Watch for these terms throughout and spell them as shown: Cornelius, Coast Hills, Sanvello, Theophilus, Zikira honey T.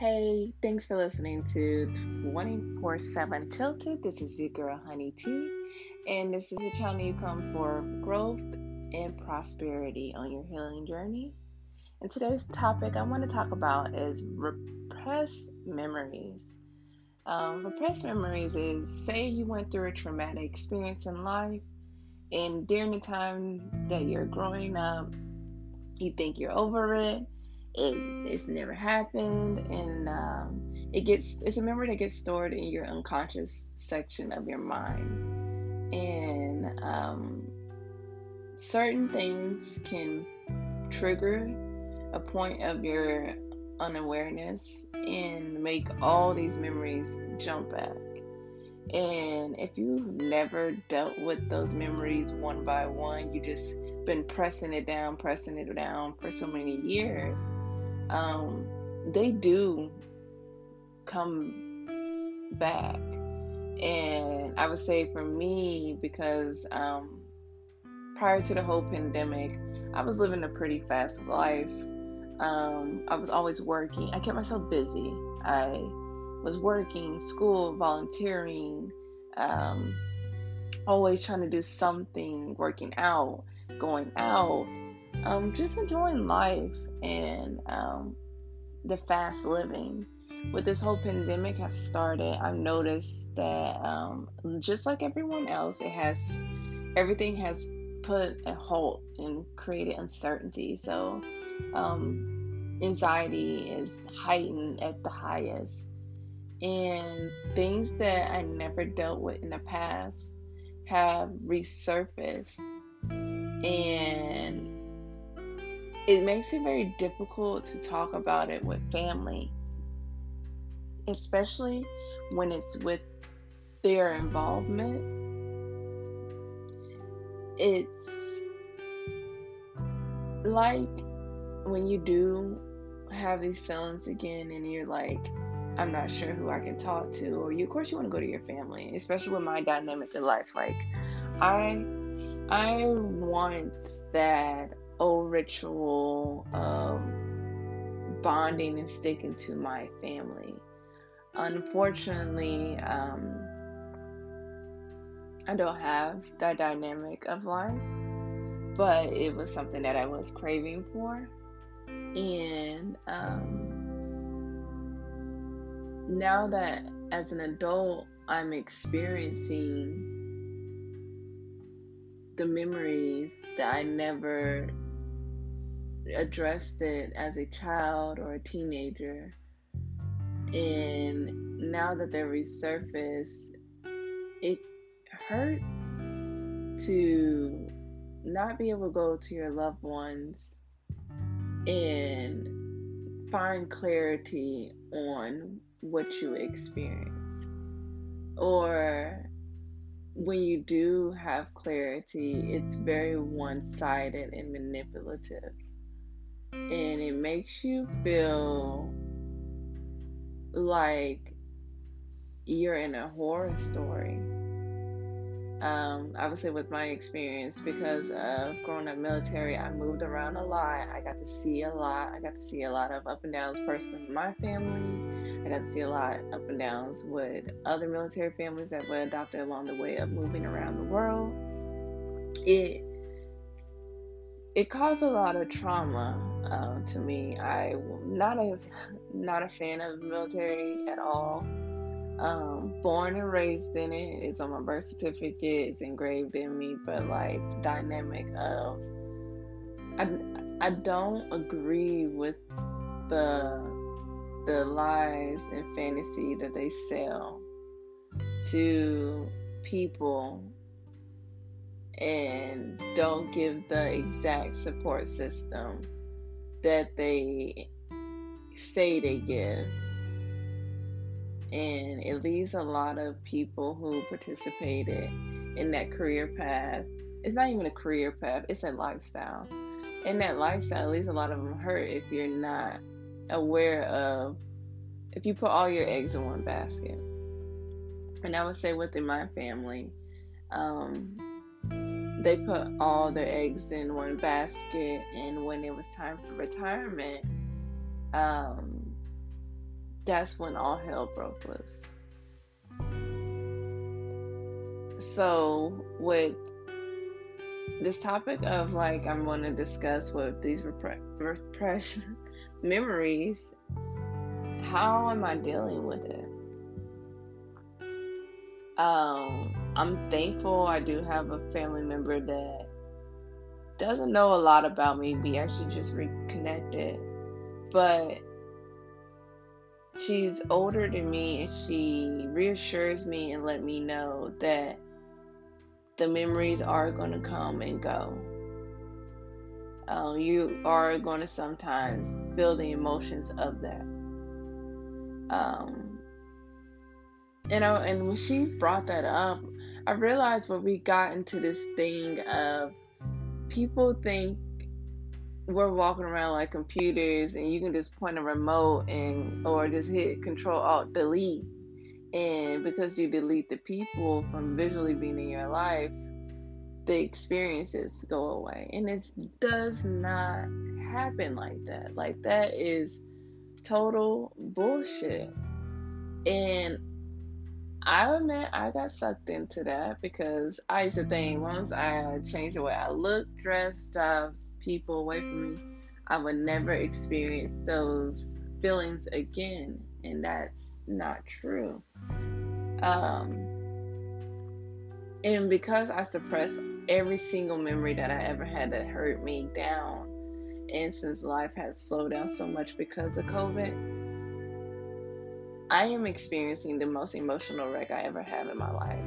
Hey, thanks for listening to 24/7 Tilted. This is Zikira Honey T, and this is a channel you come for growth and prosperity on your healing journey. And today's topic I want to talk about is repressed memories. Repressed memories is, say you went through a traumatic experience in life, and during the time that you're growing up, you think you're over it. It's never happened, and it's a memory that gets stored in your unconscious section of your mind. And certain things can trigger a point of your unawareness and make all these memories jump back. And if you've never dealt with those memories one by one, you just been pressing it down for so many years, they do come back. And I would say for me, because prior to the whole pandemic, I was living a pretty fast life. I was always working. I kept myself busy. I was working, school, volunteering, always trying to do something, working out, going out, just enjoying life, and the fast living. With this whole pandemic have started, I've noticed that just like everyone else, everything has put a halt and created uncertainty. So anxiety is heightened at the highest, and things that I never dealt with in the past have resurfaced. And it makes it very difficult to talk about it with family, especially when it's with their involvement. It's like when you do have these feelings again and you're like, I'm not sure who I can talk to, or you, of course you want to go to your family, especially with my dynamic in life. Like I want that old ritual of bonding and sticking to my family. Unfortunately, I don't have that dynamic of life, but it was something that I was craving for. And now that as an adult, I'm experiencing the memories that I never addressed it as a child or a teenager, and now that they resurface, it hurts to not be able to go to your loved ones and find clarity on what you experienced. Or when you do have clarity, it's very one-sided and manipulative, and it makes you feel like you're in a horror story. I would say with my experience, because of growing up military, I moved around a lot. I got to see a lot. I got to see a lot of up and downs personally in my family. I got to see a lot of up and downs with other military families that were adopted along the way of moving around the world. It caused a lot of trauma to me. I'm not a fan of the military at all. Born and raised in it. It's on my birth certificate. It's engraved in me. But like the dynamic of, I don't agree with the lies and fantasy that they sell to people, and don't give the exact support system that they say they give. And it leaves a lot of people who participated in that career path. It's not even a career path, it's a lifestyle. And that lifestyle leaves a lot of them hurt if you're not aware of, if you put all your eggs in one basket. And I would say within my family, they put all their eggs in one basket, and when it was time for retirement, that's when all hell broke loose. So with this topic of, like, I'm going to discuss with these repressed memories, how am I dealing with it? I'm thankful I do have a family member that doesn't know a lot about me. We actually just reconnected, but she's older than me, and she reassures me and let me know that the memories are going to come and go. You are going to sometimes feel the emotions of that. And when she brought that up, I realized when we got into this thing of people think we're walking around like computers and you can just point a remote and or just hit Control-Alt-Delete, and because you delete the people from visually being in your life, the experiences go away. And it does not happen like that. Like, that is total bullshit. And I admit I got sucked into that, because I used to think once I changed the way I look, dress, jobs, people away from me, I would never experience those feelings again. And that's not true. And because I suppressed every single memory that I ever had that hurt me down, and since life has slowed down so much because of COVID, I am experiencing the most emotional wreck I ever have in my life.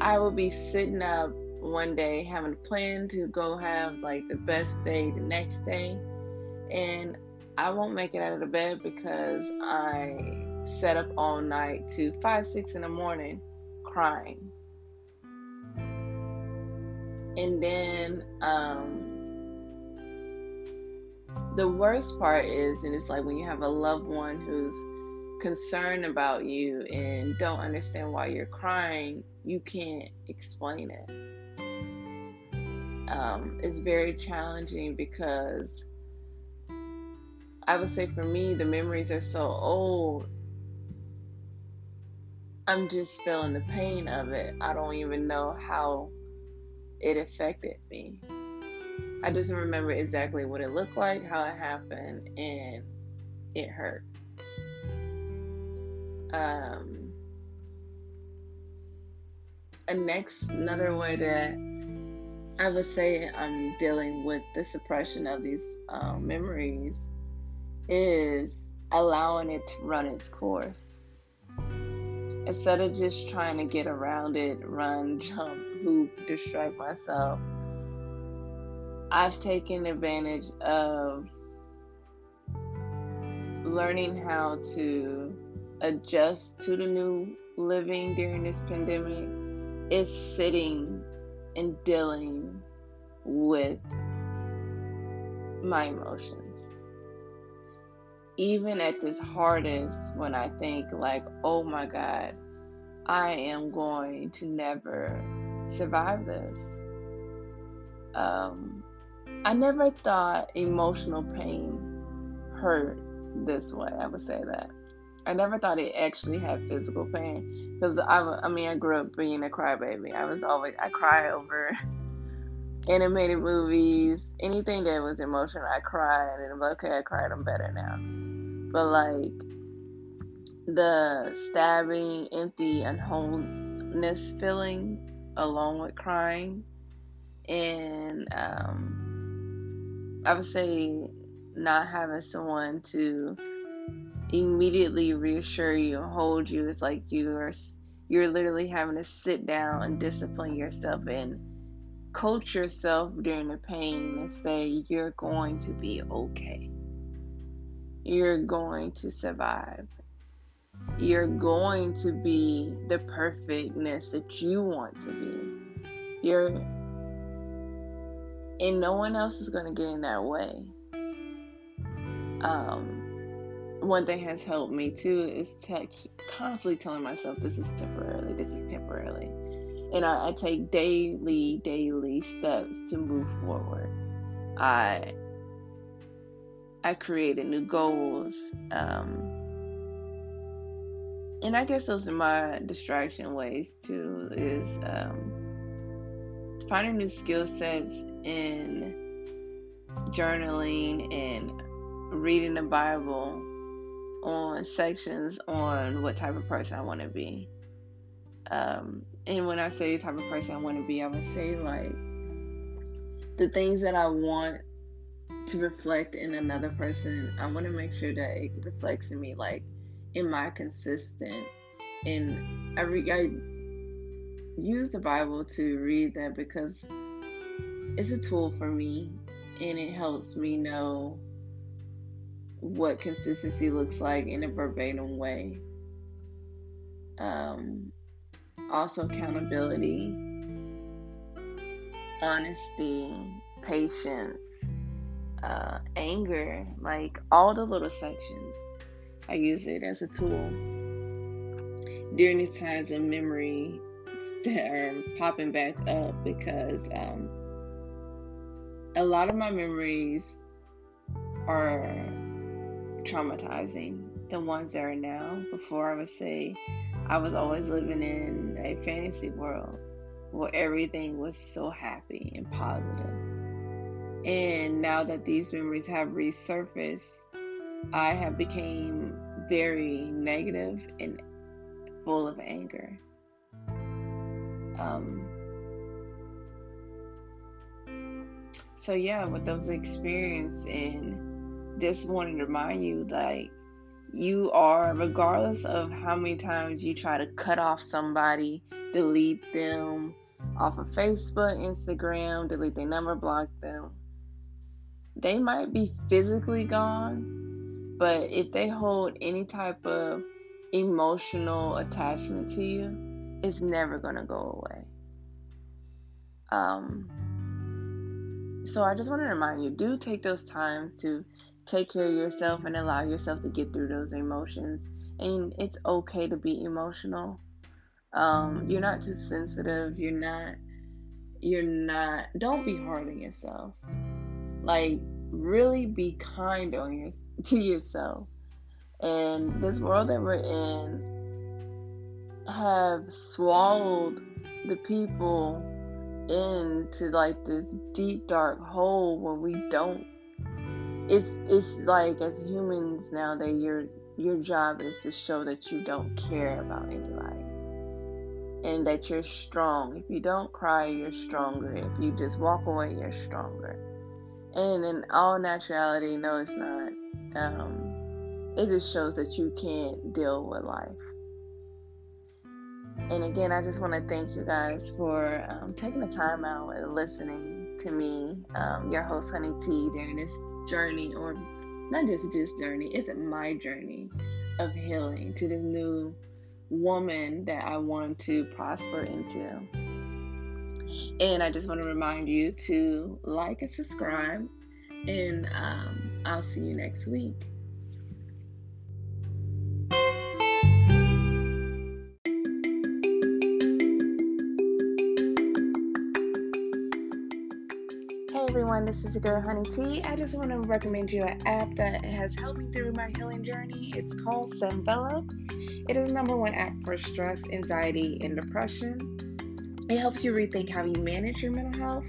I will be sitting up one day having a plan to go have like the best day the next day, and I won't make it out of the bed because I sat up all night to 5, 6 in the morning crying. And then the worst part is, and it's like when you have a loved one who's concerned about you and don't understand why you're crying, you can't explain it. It's very challenging because I would say for me, the memories are so old, I'm just feeling the pain of it. I don't even know how it affected me. I just remember exactly what it looked like, how it happened, and it hurt. Another way that I would say I'm dealing with the suppression of these memories is allowing it to run its course. Instead of just trying to get around it, run, jump, hoop, distract myself, I've taken advantage of learning how to adjust to the new living during this pandemic. Is sitting and dealing with my emotions. Even at this hardest, when I think like, oh my God, I am going to never survive this. I never thought emotional pain hurt this way. I would say that. I never thought it actually had physical pain, because I grew up being a crybaby. I cry over animated movies, anything that was emotional. I cried, and I'm like, okay, I cried, I'm better now. But like the stabbing, empty, unwholeness feeling, along with crying, and I would say not having someone to immediately reassure you and hold you. It's like you're literally having to sit down and discipline yourself and coach yourself during the pain and say, you're going to be okay, you're going to survive, you're going to be the perfectness that you want to be, and no one else is going to get in that way. One thing has helped me too is constantly telling myself, this is temporarily. And I take daily steps to move forward. I created new goals. And I guess those are my distraction ways too, is finding new skill sets in journaling and reading the Bible on sections on what type of person I want to be. And when I say the type of person I want to be, I would say like the things that I want to reflect in another person, I want to make sure that it reflects in me. Like, am I consistent? And I use the Bible to read that because it's a tool for me, and it helps me know what consistency looks like in a verbatim way. Also accountability, honesty, patience, anger, like all the little sections. I use it as a tool during these times of memory that are popping back up, because a lot of my memories are traumatizing, the ones that are now. Before, I would say I was always living in a fantasy world where everything was so happy and positive. And now that these memories have resurfaced, I have became very negative and full of anger. So yeah, with those experiences, and just wanted to remind you, like, you are, regardless of how many times you try to cut off somebody, delete them off of Facebook, Instagram, delete their number, block them, they might be physically gone, but if they hold any type of emotional attachment to you, it's never going to go away. So I just want to remind you, do take those times to take care of yourself and allow yourself to get through those emotions. And it's okay to be emotional. You're not too sensitive. Don't be hard on yourself. Like, really be kind to yourself. And this world that we're in have swallowed the people into like this deep dark hole where we don't, it's like, as humans now, that your job is to show that you don't care about anybody and that you're strong. If you don't cry, you're stronger. If you just walk away, you're stronger. And in all naturality, no, it's not. It just shows that you can't deal with life. And again, I just want to thank you guys for taking the time out and listening to me, your host, Honey T, during this journey, or not just this journey, it's my journey of healing to this new woman that I want to prosper into. And I just want to remind you to like and subscribe, and I'll see you next week. Hey everyone, this is Zikira Honey T. I just want to recommend you an app that has helped me through my healing journey. It's called Sanvello. It is the #1 app for stress, anxiety, and depression. It helps you rethink how you manage your mental health.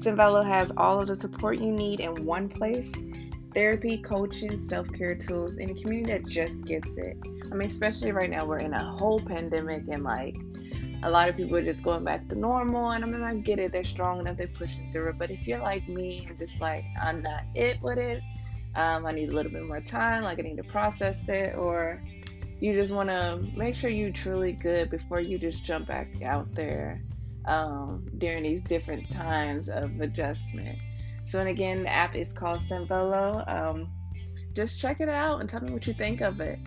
Sanvello has all of the support you need in one place. Therapy, coaching, self-care tools, and a community that just gets it. I mean, especially right now, we're in a whole pandemic, and like a lot of people are just going back to normal, and I mean, I get it. They're strong enough. They're pushing through it. But if you're like me and just like, I'm not it with it, I need a little bit more time, like I need to process it, or you just want to make sure you're truly good before you just jump back out there during these different times of adjustment. So, and again, the app is called Sanvello. Just check it out and tell me what you think of it.